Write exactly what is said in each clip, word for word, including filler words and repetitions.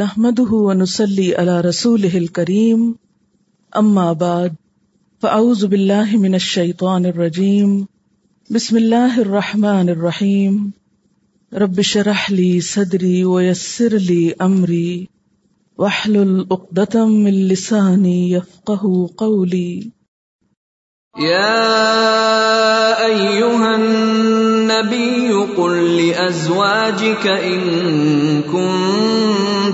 نحمده ونصلي على رسوله الكريم اما بعد فاعوذ بالله من الشيطان الرجيم بسم الله الرحمن الرحيم رب اشرح لي صدري ويسر لي امري واحلل عقدة من لساني يفقهوا قولي يا ايها النبي قل لازواجك ان كنتم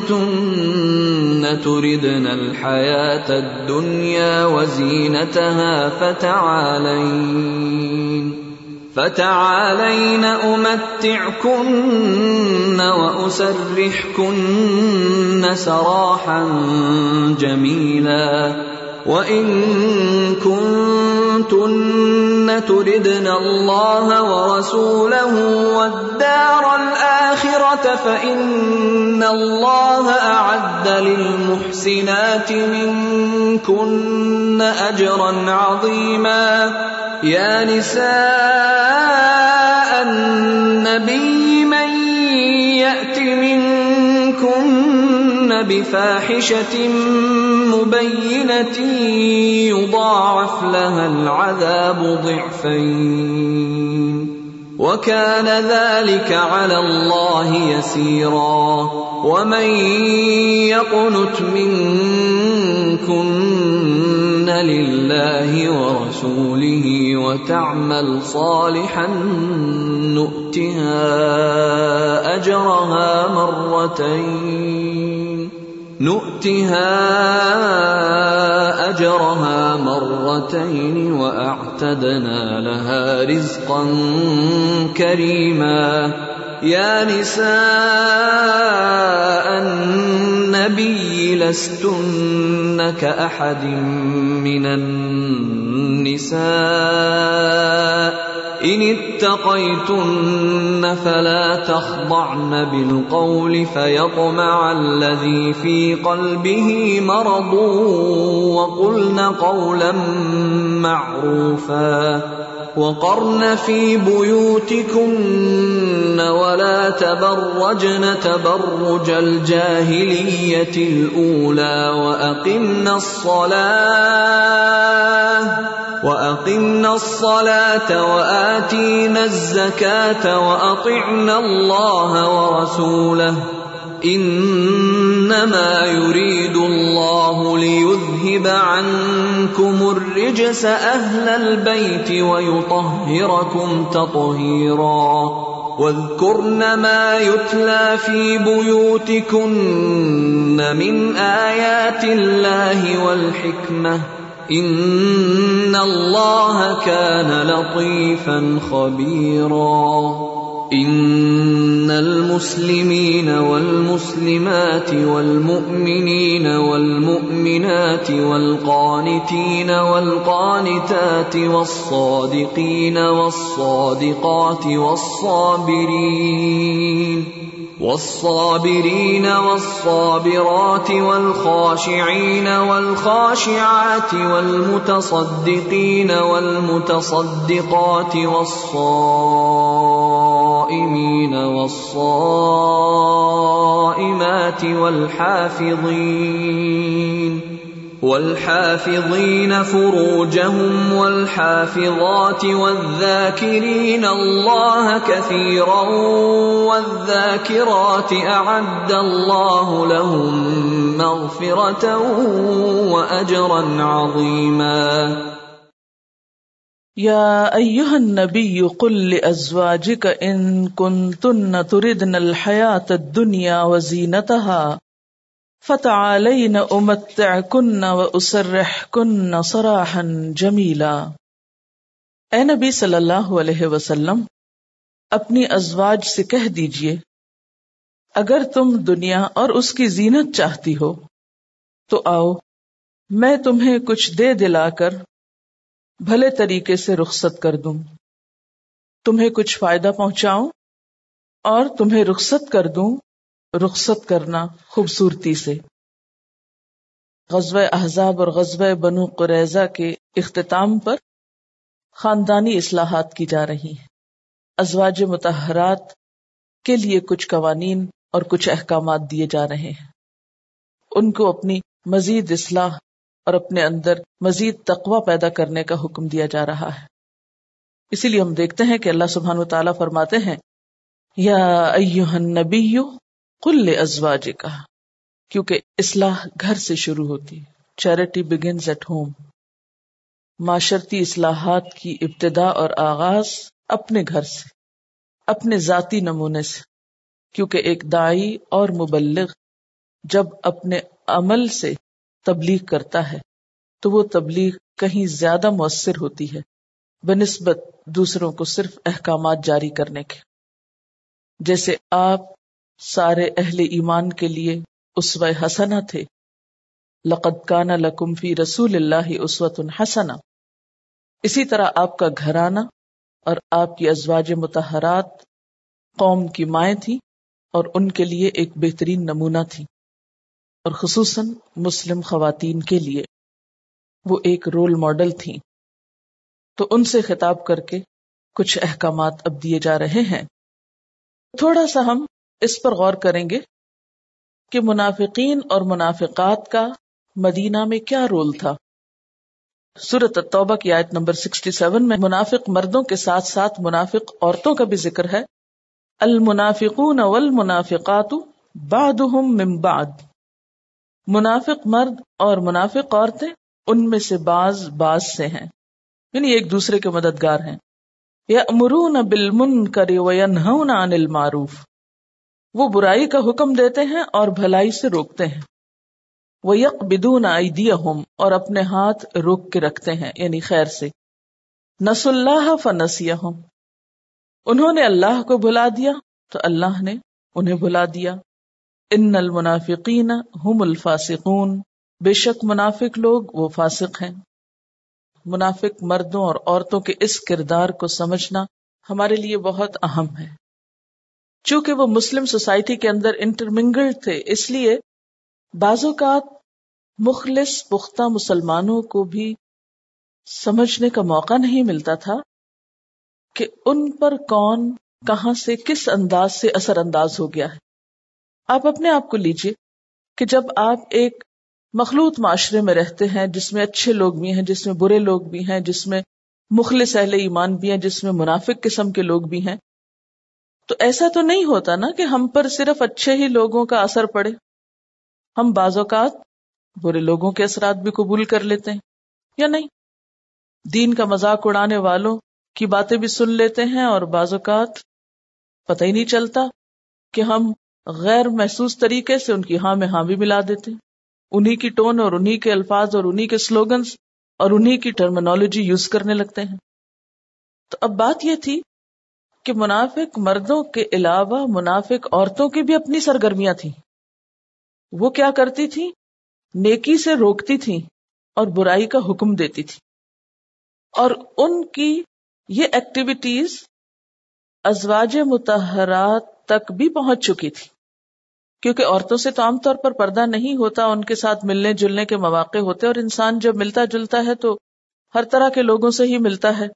تُنَّ تُرِدْنَ الْحَيَاةَ الدُّنْيَا وَزِينَتَهَا فَتَعَالَيْنَ فَتَعَالَيْنَ أُمَتِّعْكُنَّ وَأُسَرِّحْكُنَّ سَرَاحًا جَمِيلًا وَإِن كُنتُنَّ تُرِدْنَ اللَّهَ وَرَسُولَهُ وَالدَّارَ الْآخِرَةَ فَإِنَّ اللَّهَ أَعَدَّ لِلْمُحْسِنَاتِ مِنكُنَّ أَجْرًا عَظِيمًا يَا نِسَاءَ النَّبِيِّ مَن يَأْتِ مِنكُنَّ بفاحشة مبينة يضاعف لها العذاب ضعفين وكان ذلك على الله يسيرا ومن يقنت منكن لله ورسوله وتعمل صالحا نؤتها أجرها مرتين نؤتها أجرها مرتين وأعتدنا لها رزقا كريما يا نساء النبي لستن كأحد من النساء إن اتقيتن فلا تخضعن بالقول فيطمع الذي في قلبه مرض وقلن قولا معروفا وقرن في بيوتكن ولا تبرجن تبرج الجاهلية الأولى وأقمن الصلاة وأقمن الصلاة وآتين الزكاة وأطعن الله ورسوله انما يريد الله ليذهب عنكم الرجس اهل البيت ويطهركم تطهيرا واذكرن ما يتلى في بيوتكن من آيات الله والحكمة ان الله كان لطيفا خبيرا إن المسلمين والمسلمات والمؤمنين والمؤمنات والقانتين والقانتات والصادقين والصادقات والصابرين والصابرين والصابرات والخاشعين والخاشعات والمتصدقين والمتصدقات والصائمين والصائمات والحافظين والحافظين فروجهم والحافظات والذاكرين الله كثيرا والذاكرات أعد الله لهم مغفرة وأجرا عظيما يا أيها النبي قل لأزواجك إن كنتن تردن الحياة الدنيا وزينتها فَتَعَالَيْنَ أُمَتِّعْكُنَّ وَأُسَرِّحْكُنَّ صَرَاحًا جَمِيلًا. اے نبی صلی اللہ علیہ وسلم، اپنی ازواج سے کہہ دیجئے، اگر تم دنیا اور اس کی زینت چاہتی ہو تو آؤ، میں تمہیں کچھ دے دلا کر بھلے طریقے سے رخصت کر دوں، تمہیں کچھ فائدہ پہنچاؤں اور تمہیں رخصت کر دوں، رخصت کرنا خوبصورتی سے. غزوہ احزاب اور غزوہ بنو قریظہ کے اختتام پر خاندانی اصلاحات کی جا رہی ہیں. ازواج مطہرات کے لیے کچھ قوانین اور کچھ احکامات دیے جا رہے ہیں. ان کو اپنی مزید اصلاح اور اپنے اندر مزید تقوی پیدا کرنے کا حکم دیا جا رہا ہے. اسی لیے ہم دیکھتے ہیں کہ اللہ سبحانہ وتعالیٰ فرماتے ہیں یا ایہا النبی قل لازواجک، کیونکہ اصلاح گھر سے شروع ہوتی، چیریٹی بگنز ایٹ ہوم. معاشرتی اصلاحات کی ابتدا اور آغاز اپنے گھر سے، اپنے ذاتی نمونے سے، کیونکہ ایک داعی اور مبلغ جب اپنے عمل سے تبلیغ کرتا ہے تو وہ تبلیغ کہیں زیادہ مؤثر ہوتی ہے بنسبت دوسروں کو صرف احکامات جاری کرنے کے. جیسے آپ سارے اہل ایمان کے لیے اسوہ حسنہ تھے، لقد کان لکم فی رسول اللہ اسوۃ حسنہ. اسی طرح آپ کا گھرانہ اور آپ کی ازواج مطہرات قوم کی مائیں تھیں اور ان کے لیے ایک بہترین نمونہ تھی، اور خصوصاً مسلم خواتین کے لیے وہ ایک رول ماڈل تھیں. تو ان سے خطاب کر کے کچھ احکامات اب دیے جا رہے ہیں. تھوڑا سا ہم اس پر غور کریں گے کہ منافقین اور منافقات کا مدینہ میں کیا رول تھا. سورۃ التوبہ کی آیت نمبر سکسٹی سیون میں منافق مردوں کے ساتھ ساتھ منافق عورتوں کا بھی ذکر ہے. المنافقون والمنافقات بعضهم من بعض، منافق مرد اور منافق عورتیں ان میں سے بعض بعض سے ہیں، یعنی ایک دوسرے کے مددگار ہیں. یأمرون بالمنکر وینہون عن المعروف، وہ برائی کا حکم دیتے ہیں اور بھلائی سے روکتے ہیں. وَيَقْبِدُونَ أَيْدِيَهُمْ، اور اپنے ہاتھ روک کے رکھتے ہیں، یعنی خیر سے. نَسُوا اللَّهَ فَنَسِيَهُمْ، انہوں نے اللہ کو بھلا دیا تو اللہ نے انہیں بھلا دیا. إِنَّ الْمُنَافِقِينَ هُمُ الْفَاسِقُونَ، بے شک منافق لوگ وہ فاسق ہیں. منافق مردوں اور عورتوں کے اس کردار کو سمجھنا ہمارے لیے بہت اہم ہے. چونکہ وہ مسلم سوسائٹی کے اندر انٹرمنگلڈ تھے، اس لیے بعض اوقات مخلص پختہ مسلمانوں کو بھی سمجھنے کا موقع نہیں ملتا تھا کہ ان پر کون کہاں سے کس انداز سے اثر انداز ہو گیا ہے. آپ اپنے آپ کو لیجئے کہ جب آپ ایک مخلوط معاشرے میں رہتے ہیں جس میں اچھے لوگ بھی ہیں، جس میں برے لوگ بھی ہیں، جس میں مخلص اہل ایمان بھی ہیں، جس میں منافق قسم کے لوگ بھی ہیں، تو ایسا تو نہیں ہوتا نا کہ ہم پر صرف اچھے ہی لوگوں کا اثر پڑے. ہم بعض اوقات برے لوگوں کے اثرات بھی قبول کر لیتے ہیں یا نہیں، دین کا مذاق اڑانے والوں کی باتیں بھی سن لیتے ہیں، اور بعض اوقات پتہ ہی نہیں چلتا کہ ہم غیر محسوس طریقے سے ان کی ہاں میں ہاں بھی ملا دیتے ہیں. انہی کی ٹون اور انہی کے الفاظ اور انہی کے سلوگنز اور انہی کی ٹرمینالوجی یوز کرنے لگتے ہیں. تو اب بات یہ تھی کہ منافق مردوں کے علاوہ منافق عورتوں کی بھی اپنی سرگرمیاں تھیں. وہ کیا کرتی تھیں؟ نیکی سے روکتی تھیں اور برائی کا حکم دیتی تھیں، اور ان کی یہ ایکٹیویٹیز ازواج مطہرات تک بھی پہنچ چکی تھی، کیونکہ عورتوں سے تو عام طور پر پردہ نہیں ہوتا، ان کے ساتھ ملنے جلنے کے مواقع ہوتے، اور انسان جب ملتا جلتا ہے تو ہر طرح کے لوگوں سے ہی ملتا ہے.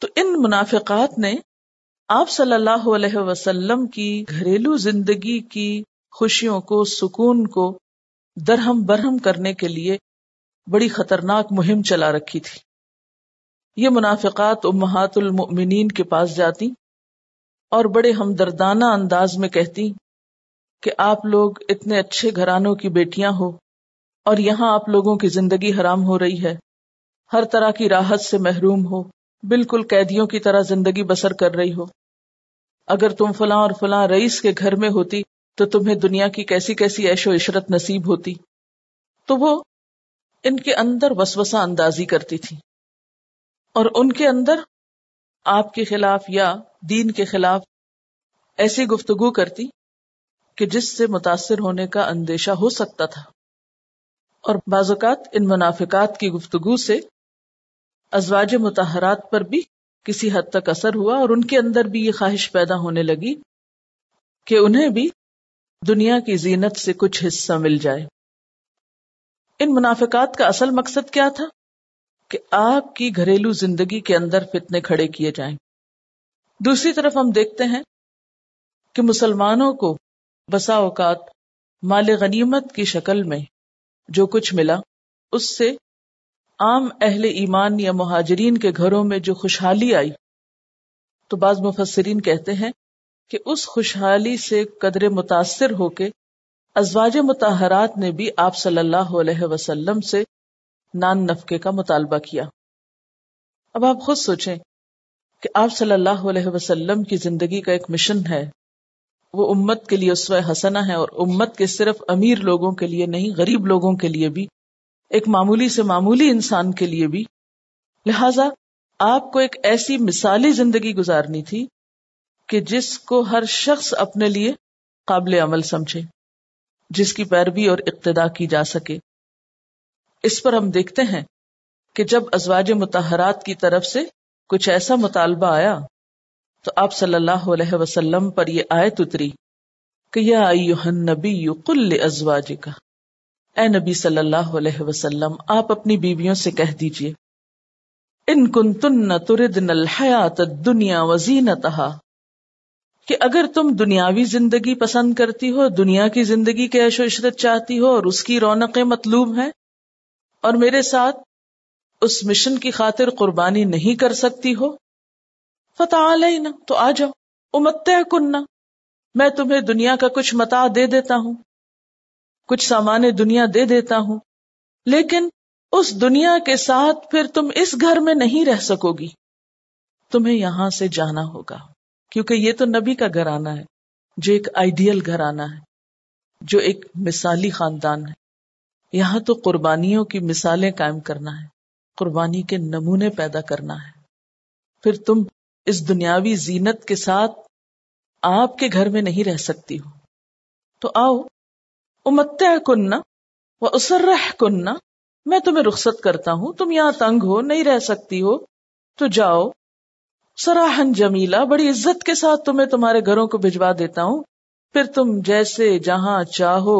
تو ان منافقات نے آپ صلی اللہ علیہ وسلم کی گھریلو زندگی کی خوشیوں کو، سکون کو درہم برہم کرنے کے لیے بڑی خطرناک مہم چلا رکھی تھی. یہ منافقات امہات المؤمنین کے پاس جاتی اور بڑے ہمدردانہ انداز میں کہتی کہ آپ لوگ اتنے اچھے گھرانوں کی بیٹیاں ہو اور یہاں آپ لوگوں کی زندگی حرام ہو رہی ہے، ہر طرح کی راحت سے محروم ہو، بالکل قیدیوں کی طرح زندگی بسر کر رہی ہو. اگر تم فلاں اور فلاں رئیس کے گھر میں ہوتی تو تمہیں دنیا کی کیسی کیسی عیش و عشرت نصیب ہوتی. تو وہ ان کے اندر وسوسہ اندازی کرتی تھی، اور ان کے اندر آپ کے خلاف یا دین کے خلاف ایسی گفتگو کرتی کہ جس سے متاثر ہونے کا اندیشہ ہو سکتا تھا. اور بعض اوقات ان منافقات کی گفتگو سے ازواج مطہرات پر بھی کسی حد تک اثر ہوا، اور ان کے اندر بھی یہ خواہش پیدا ہونے لگی کہ انہیں بھی دنیا کی زینت سے کچھ حصہ مل جائے. ان منافقات کا اصل مقصد کیا تھا؟ کہ آپ کی گھریلو زندگی کے اندر فتنے کھڑے کیے جائیں. دوسری طرف ہم دیکھتے ہیں کہ مسلمانوں کو بسا اوقات مال غنیمت کی شکل میں جو کچھ ملا اس سے عام اہل ایمان یا مہاجرین کے گھروں میں جو خوشحالی آئی، تو بعض مفسرین کہتے ہیں کہ اس خوشحالی سے قدر متاثر ہو کے ازواج مطہرات نے بھی آپ صلی اللہ علیہ وسلم سے نان نفقے کا مطالبہ کیا۔ اب آپ خود سوچیں کہ آپ صلی اللہ علیہ وسلم کی زندگی کا ایک مشن ہے، وہ امت کے لیے اسوہ حسنہ ہے، اور امت کے صرف امیر لوگوں کے لیے نہیں، غریب لوگوں کے لیے بھی، ایک معمولی سے معمولی انسان کے لیے بھی۔ لہذا آپ کو ایک ایسی مثالی زندگی گزارنی تھی کہ جس کو ہر شخص اپنے لیے قابل عمل سمجھے، جس کی پیروی اور اقتدا کی جا سکے۔ اس پر ہم دیکھتے ہیں کہ جب ازواج مطہرات کی طرف سے کچھ ایسا مطالبہ آیا تو آپ صلی اللہ علیہ وسلم پر یہ آیت اتری کہ یا ایھا النبی قل لازواجک، اے نبی صلی اللہ علیہ وسلم آپ اپنی بیویوں سے کہہ دیجئے، ان کنتن تردن الحیات الدنیا وزینتہا، کہ اگر تم دنیاوی زندگی پسند کرتی ہو، دنیا کی زندگی کے عیش و عشرت چاہتی ہو اور اس کی رونقیں مطلوب ہیں، اور میرے ساتھ اس مشن کی خاطر قربانی نہیں کر سکتی ہو، فتعالینا، تو آ جاؤ، امتعکن، میں تمہیں دنیا کا کچھ متاع دے دیتا ہوں، کچھ سامان دنیا دے دیتا ہوں، لیکن اس دنیا کے ساتھ پھر تم اس گھر میں نہیں رہ سکو گی، تمہیں یہاں سے جانا ہوگا، کیونکہ یہ تو نبی کا گھرانہ ہے جو ایک آئیڈیل گھرانہ ہے، جو ایک مثالی خاندان ہے۔ یہاں تو قربانیوں کی مثالیں قائم کرنا ہے، قربانی کے نمونے پیدا کرنا ہے، پھر تم اس دنیاوی زینت کے ساتھ آپ کے گھر میں نہیں رہ سکتی ہو، تو آؤ، امتعکن واسرحکن، میں تمہیں رخصت کرتا ہوں، تم یہاں تنگ ہو، نہیں رہ سکتی ہو، تو جاؤ، سراحن جمیلہ، بڑی عزت کے ساتھ تمہیں تمہارے گھروں کو بھجوا دیتا ہوں، پھر تم جیسے جہاں چاہو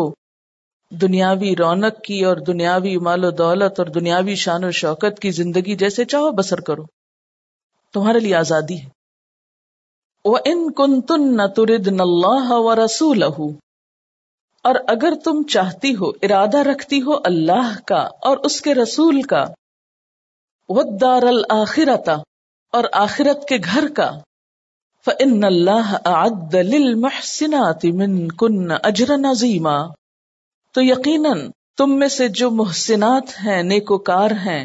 دنیاوی رونق کی اور دنیاوی مال و دولت اور دنیاوی شان و شوکت کی زندگی جیسے چاہو بسر کرو، تمہارے لیے آزادی ہے۔ وَإِن كُنتُنَّ تُرِدْنَ اللَّهَ وَرَسُولَهُ، اور اگر تم چاہتی ہو، ارادہ رکھتی ہو اللہ کا اور اس کے رسول کا، وَالدَّارَ الْآخِرَةَ، اور آخرت کے گھر کا، فَإِنَّ اللَّهَ أَعَدَّ لِلْمُحْسِنَاتِ مِنْكُنَّ أَجْرًا عَظِيمًا، تو یقیناً تم میں سے جو محسنات ہیں، نیکوکار ہیں،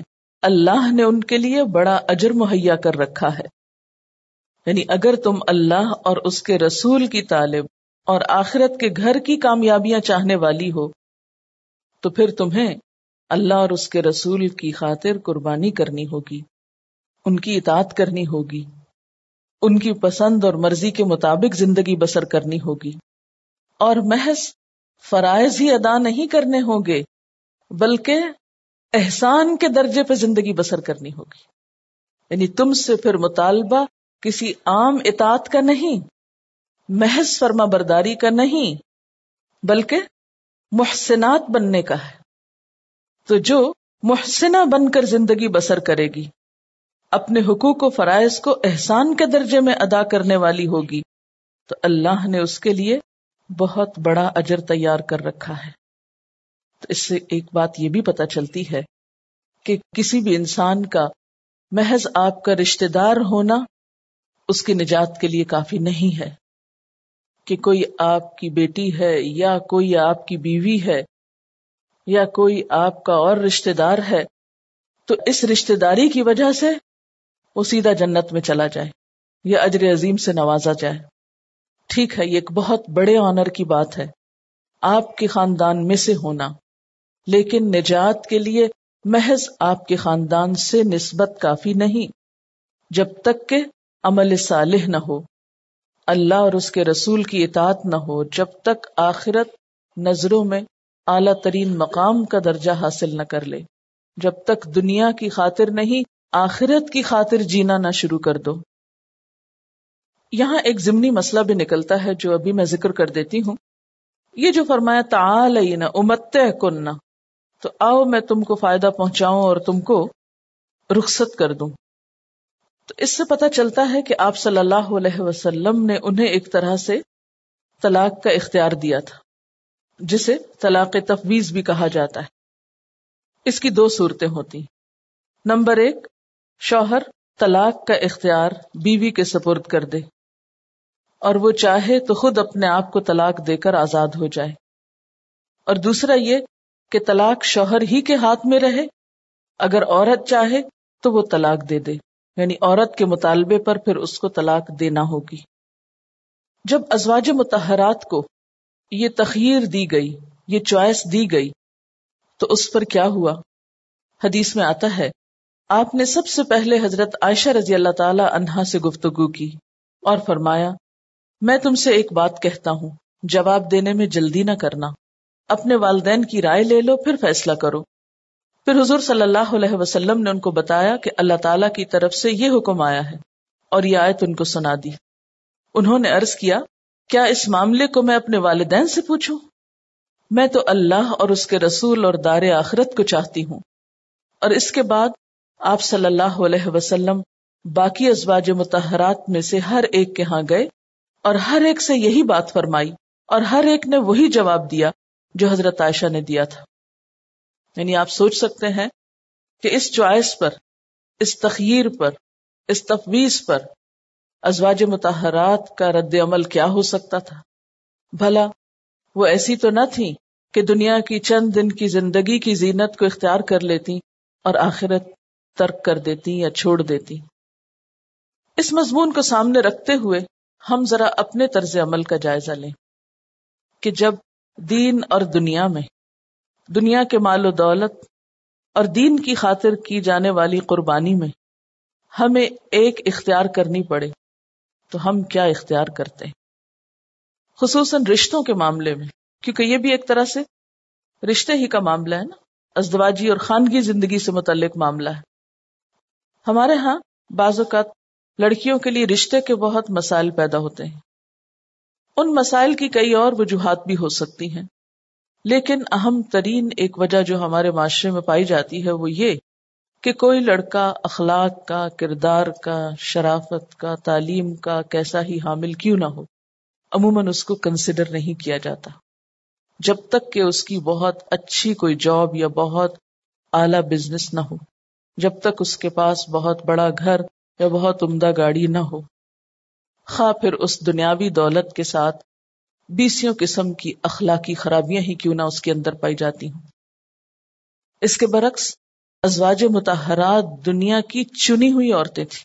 اللہ نے ان کے لیے بڑا اجر مہیا کر رکھا ہے۔ یعنی اگر تم اللہ اور اس کے رسول کی طالب اور آخرت کے گھر کی کامیابیاں چاہنے والی ہو، تو پھر تمہیں اللہ اور اس کے رسول کی خاطر قربانی کرنی ہوگی، ان کی اطاعت کرنی ہوگی، ان کی پسند اور مرضی کے مطابق زندگی بسر کرنی ہوگی، اور محض فرائض ہی ادا نہیں کرنے ہوں گے، بلکہ احسان کے درجے پہ زندگی بسر کرنی ہوگی۔ یعنی تم سے پھر مطالبہ کسی عام اطاعت کا نہیں، محض فرما برداری کا نہیں، بلکہ محسنات بننے کا ہے۔ تو جو محسنہ بن کر زندگی بسر کرے گی، اپنے حقوق و فرائض کو احسان کے درجے میں ادا کرنے والی ہوگی، تو اللہ نے اس کے لیے بہت بڑا اجر تیار کر رکھا ہے۔ تو اس سے ایک بات یہ بھی پتہ چلتی ہے کہ کسی بھی انسان کا محض آپ کا رشتہ دار ہونا اس کی نجات کے لیے کافی نہیں ہے، کہ کوئی آپ کی بیٹی ہے یا کوئی آپ کی بیوی ہے یا کوئی آپ کا اور رشتہ دار ہے، تو اس رشتہ داری کی وجہ سے وہ سیدھا جنت میں چلا جائے یا اجر عظیم سے نوازا جائے۔ ٹھیک ہے، یہ ایک بہت بڑے آنر کی بات ہے آپ کے خاندان میں سے ہونا، لیکن نجات کے لیے محض آپ کے خاندان سے نسبت کافی نہیں، جب تک کہ عمل صالح نہ ہو، اللہ اور اس کے رسول کی اطاعت نہ ہو، جب تک آخرت نظروں میں اعلیٰ ترین مقام کا درجہ حاصل نہ کر لے، جب تک دنیا کی خاطر نہیں آخرت کی خاطر جینا نہ شروع کر دو۔ یہاں ایک ضمنی مسئلہ بھی نکلتا ہے جو ابھی میں ذکر کر دیتی ہوں۔ یہ جو فرمایا تعالینا امتعکن، تو آؤ میں تم کو فائدہ پہنچاؤں اور تم کو رخصت کر دوں، تو اس سے پتہ چلتا ہے کہ آپ صلی اللہ علیہ وسلم نے انہیں ایک طرح سے طلاق کا اختیار دیا تھا، جسے طلاق تفویض بھی کہا جاتا ہے. اس کی دو صورتیں ہوتی. نمبر ایک، شوہر طلاق کا اختیار بیوی کے سپرد کر دے اور وہ چاہے تو خود اپنے آپ کو طلاق دے کر آزاد ہو جائے، اور دوسرا یہ کہ طلاق شوہر ہی کے ہاتھ میں رہے، اگر عورت چاہے تو وہ طلاق دے دے، یعنی عورت کے مطالبے پر پھر اس کو طلاق دینا ہوگی. جب ازواج مطہرات کو یہ تخییر دی گئی، یہ چوائس دی گئی، تو اس پر کیا ہوا؟ حدیث میں آتا ہے آپ نے سب سے پہلے حضرت عائشہ رضی اللہ تعالی عنہا سے گفتگو کی اور فرمایا، میں تم سے ایک بات کہتا ہوں، جواب دینے میں جلدی نہ کرنا، اپنے والدین کی رائے لے لو پھر فیصلہ کرو. پھر حضور صلی اللہ علیہ وسلم نے ان کو بتایا کہ اللہ تعالیٰ کی طرف سے یہ حکم آیا ہے، اور یہ آیت ان کو سنا دی. انہوں نے عرض کیا، کیا اس معاملے کو میں اپنے والدین سے پوچھوں؟ میں تو اللہ اور اس کے رسول اور دار آخرت کو چاہتی ہوں. اور اس کے بعد آپ صلی اللہ علیہ وسلم باقی ازواج مطہرات میں سے ہر ایک کے ہاں گئے اور ہر ایک سے یہی بات فرمائی، اور ہر ایک نے وہی جواب دیا جو حضرت عائشہ نے دیا تھا. یعنی آپ سوچ سکتے ہیں کہ اس چوائس پر، اس تخییر پر، اس تفویض پر ازواج مطہرات کا رد عمل کیا ہو سکتا تھا. بھلا وہ ایسی تو نہ تھیں کہ دنیا کی چند دن کی زندگی کی زینت کو اختیار کر لیتی اور آخرت ترک کر دیتی یا چھوڑ دیتی. اس مضمون کو سامنے رکھتے ہوئے ہم ذرا اپنے طرز عمل کا جائزہ لیں کہ جب دین اور دنیا میں، دنیا کے مال و دولت اور دین کی خاطر کی جانے والی قربانی میں ہمیں ایک اختیار کرنی پڑے تو ہم کیا اختیار کرتے ہیں، خصوصاً رشتوں کے معاملے میں، کیونکہ یہ بھی ایک طرح سے رشتے ہی کا معاملہ ہے نا، ازدواجی اور خانگی زندگی سے متعلق معاملہ ہے. ہمارے ہاں بعض اوقات لڑکیوں کے لیے رشتے کے بہت مسائل پیدا ہوتے ہیں. ان مسائل کی کئی اور وجوہات بھی ہو سکتی ہیں، لیکن اہم ترین ایک وجہ جو ہمارے معاشرے میں پائی جاتی ہے وہ یہ کہ کوئی لڑکا اخلاق کا، کردار کا، شرافت کا، تعلیم کا کیسا ہی حامل کیوں نہ ہو، عموماً اس کو کنسیڈر نہیں کیا جاتا جب تک کہ اس کی بہت اچھی کوئی جاب یا بہت اعلیٰ بزنس نہ ہو، جب تک اس کے پاس بہت بڑا گھر یا بہت عمدہ گاڑی نہ ہو، خواہ پھر اس دنیاوی دولت کے ساتھ بیسیوں قسم کی اخلاقی خرابیاں ہی کیوں نہ اس کے اندر پائی جاتی ہوں. اس کے برعکس ازواج مطہرات دنیا کی چنی ہوئی عورتیں تھیں.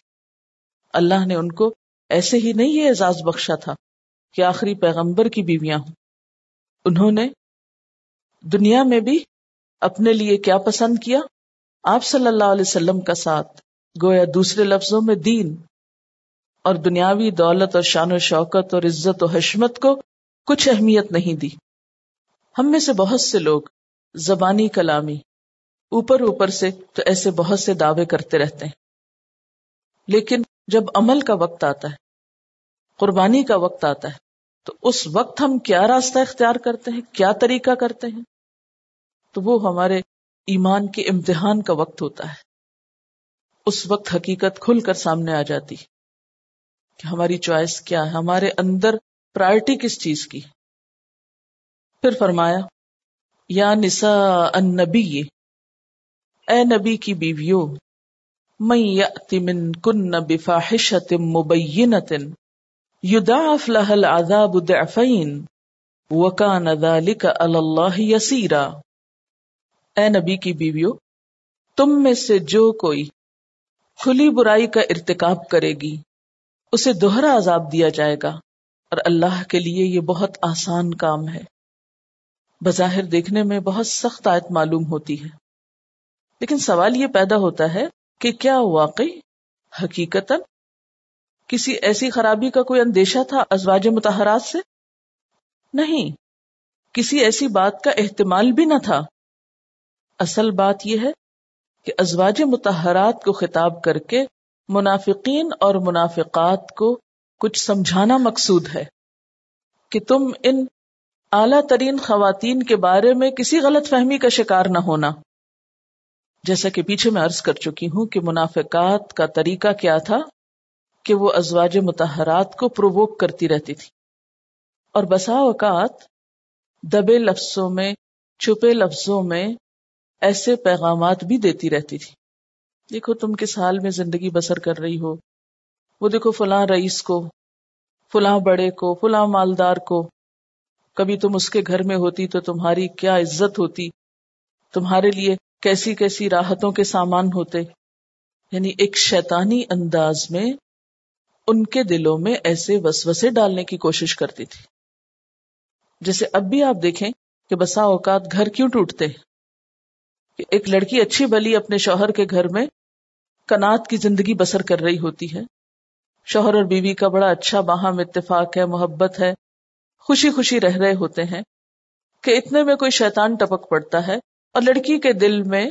اللہ نے ان کو ایسے ہی نہیں یہ اعزاز بخشا تھا کہ آخری پیغمبر کی بیویاں ہوں. انہوں نے دنیا میں بھی اپنے لیے کیا پسند کیا؟ آپ صلی اللہ علیہ وسلم کا ساتھ، گویا دوسرے لفظوں میں دین، اور دنیاوی دولت اور شان و شوکت اور عزت و حشمت کو کچھ اہمیت نہیں دی. ہم میں سے بہت سے لوگ زبانی کلامی اوپر اوپر سے تو ایسے بہت سے دعوے کرتے رہتے ہیں، لیکن جب عمل کا وقت آتا ہے، قربانی کا وقت آتا ہے، تو اس وقت ہم کیا راستہ اختیار کرتے ہیں، کیا طریقہ کرتے ہیں، تو وہ ہمارے ایمان کے امتحان کا وقت ہوتا ہے. اس وقت حقیقت کھل کر سامنے آ جاتی کہ ہماری چوائس کیا ہے، ہمارے اندر پرائرٹی کس چیز کی. پھر فرمایا، یا نساء النبی، اے نبی کی بیویوں، من یأت منکن بفاحشۃ مبینۃ یضاعف لها العذاب ضعفین وکان ذلک علی اللہ یسیرا. اے نبی کی بیویوں، تم میں سے جو کوئی کھلی برائی کا ارتکاب کرے گی اسے دوہرا عذاب دیا جائے گا، اور اللہ کے لیے یہ بہت آسان کام ہے. بظاہر دیکھنے میں بہت سخت آیت معلوم ہوتی ہے، لیکن سوال یہ پیدا ہوتا ہے کہ کیا واقعی حقیقتاً کسی ایسی خرابی کا کوئی اندیشہ تھا ازواج مطہرات سے؟ نہیں، کسی ایسی بات کا احتمال بھی نہ تھا. اصل بات یہ ہے کہ ازواج مطہرات کو خطاب کر کے منافقین اور منافقات کو کچھ سمجھانا مقصود ہے کہ تم ان اعلیٰ ترین خواتین کے بارے میں کسی غلط فہمی کا شکار نہ ہونا. جیسا کہ پیچھے میں عرض کر چکی ہوں کہ منافقات کا طریقہ کیا تھا کہ وہ ازواج مطہرات کو پرووک کرتی رہتی تھی، اور بسا اوقات دبے لفظوں میں، چھپے لفظوں میں ایسے پیغامات بھی دیتی رہتی تھی. دیکھو تم کس حال میں زندگی بسر کر رہی ہو، وہ دیکھو فلاں رئیس کو، فلاں بڑے کو، فلاں مالدار کو. کبھی تم اس کے گھر میں ہوتی تو تمہاری کیا عزت ہوتی، تمہارے لیے کیسی کیسی راحتوں کے سامان ہوتے. یعنی ایک شیطانی انداز میں ان کے دلوں میں ایسے وسوسے ڈالنے کی کوشش کرتی تھی. جیسے اب بھی آپ دیکھیں کہ بسا اوقات گھر کیوں ٹوٹتے ہیں، کہ ایک لڑکی اچھی بھلی اپنے شوہر کے گھر میں کنات کی زندگی بسر کر رہی ہوتی ہے، شوہر اور بیوی کا بڑا اچھا باہم اتفاق ہے، محبت ہے، خوشی خوشی رہ رہے ہوتے ہیں، کہ اتنے میں کوئی شیطان ٹپک پڑتا ہے اور لڑکی کے دل میں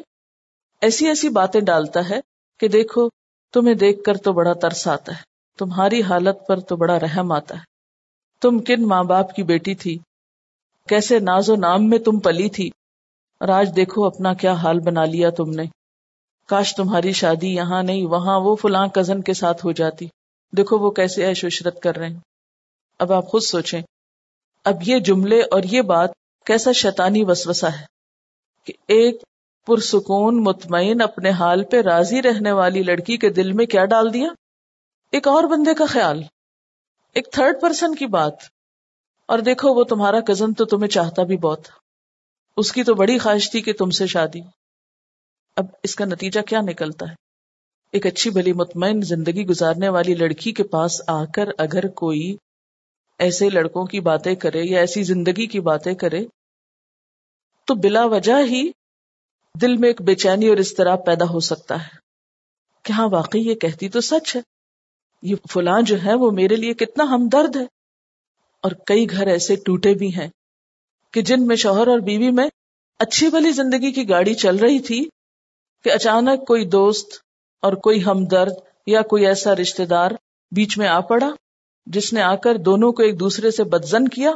ایسی ایسی باتیں ڈالتا ہے کہ دیکھو تمہیں دیکھ کر تو بڑا ترس آتا ہے، تمہاری حالت پر تو بڑا رحم آتا ہے، تم کن ماں باپ کی بیٹی تھی، کیسے ناز و نام میں تم پلی تھی، اور آج دیکھو اپنا کیا حال بنا لیا تم نے. کاش تمہاری شادی یہاں نہیں وہاں وہ فلاں کزن کے ساتھ ہو جاتی، دیکھو وہ کیسے عیش و عشرت کر رہے ہیں. اب آپ خود سوچیں، اب یہ جملے اور یہ بات کیسا شیطانی وسوسہ ہے کہ ایک پرسکون مطمئن اپنے حال پہ راضی رہنے والی لڑکی کے دل میں کیا ڈال دیا، ایک اور بندے کا خیال، ایک تھرڈ پرسن کی بات. اور دیکھو وہ تمہارا کزن تو تمہیں چاہتا بھی بہت، اس کی تو بڑی خواہش تھی کہ تم سے شادی. اب اس کا نتیجہ کیا نکلتا ہے؟ ایک اچھی بھلی مطمئن زندگی گزارنے والی لڑکی کے پاس آ کر اگر کوئی ایسے لڑکوں کی باتیں کرے یا ایسی زندگی کی باتیں کرے تو بلا وجہ ہی دل میں ایک بے چینی اور اضطراب پیدا ہو سکتا ہے کہ ہاں واقعی یہ کہتی تو سچ ہے، یہ فلاں جو ہے وہ میرے لیے کتنا ہمدرد ہے. اور کئی گھر ایسے ٹوٹے بھی ہیں کہ جن میں شوہر اور بیوی میں اچھی بھلی زندگی کی گاڑی چل رہی تھی کہ اچانک کوئی دوست اور کوئی ہمدرد یا کوئی ایسا رشتہ دار بیچ میں آ پڑا جس نے آ کر دونوں کو ایک دوسرے سے بدزن کیا،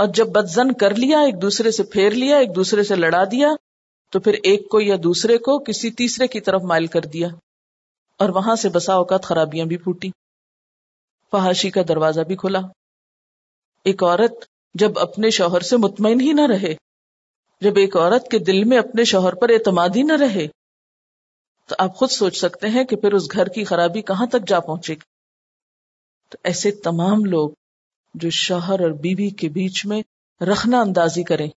اور جب بدزن کر لیا، ایک دوسرے سے پھیر لیا، ایک دوسرے سے لڑا دیا، تو پھر ایک کو یا دوسرے کو کسی تیسرے کی طرف مائل کر دیا، اور وہاں سے بسا اوقات خرابیاں بھی پھوٹی، فحاشی کا دروازہ بھی کھلا. ایک عورت جب اپنے شوہر سے مطمئن ہی نہ رہے، جب ایک عورت کے دل میں اپنے شوہر پر اعتماد ہی نہ رہے، تو آپ خود سوچ سکتے ہیں کہ پھر اس گھر کی خرابی کہاں تک جا پہنچے گی. تو ایسے تمام لوگ جو شوہر اور بیوی کے بیچ میں رخنہ اندازی کریں،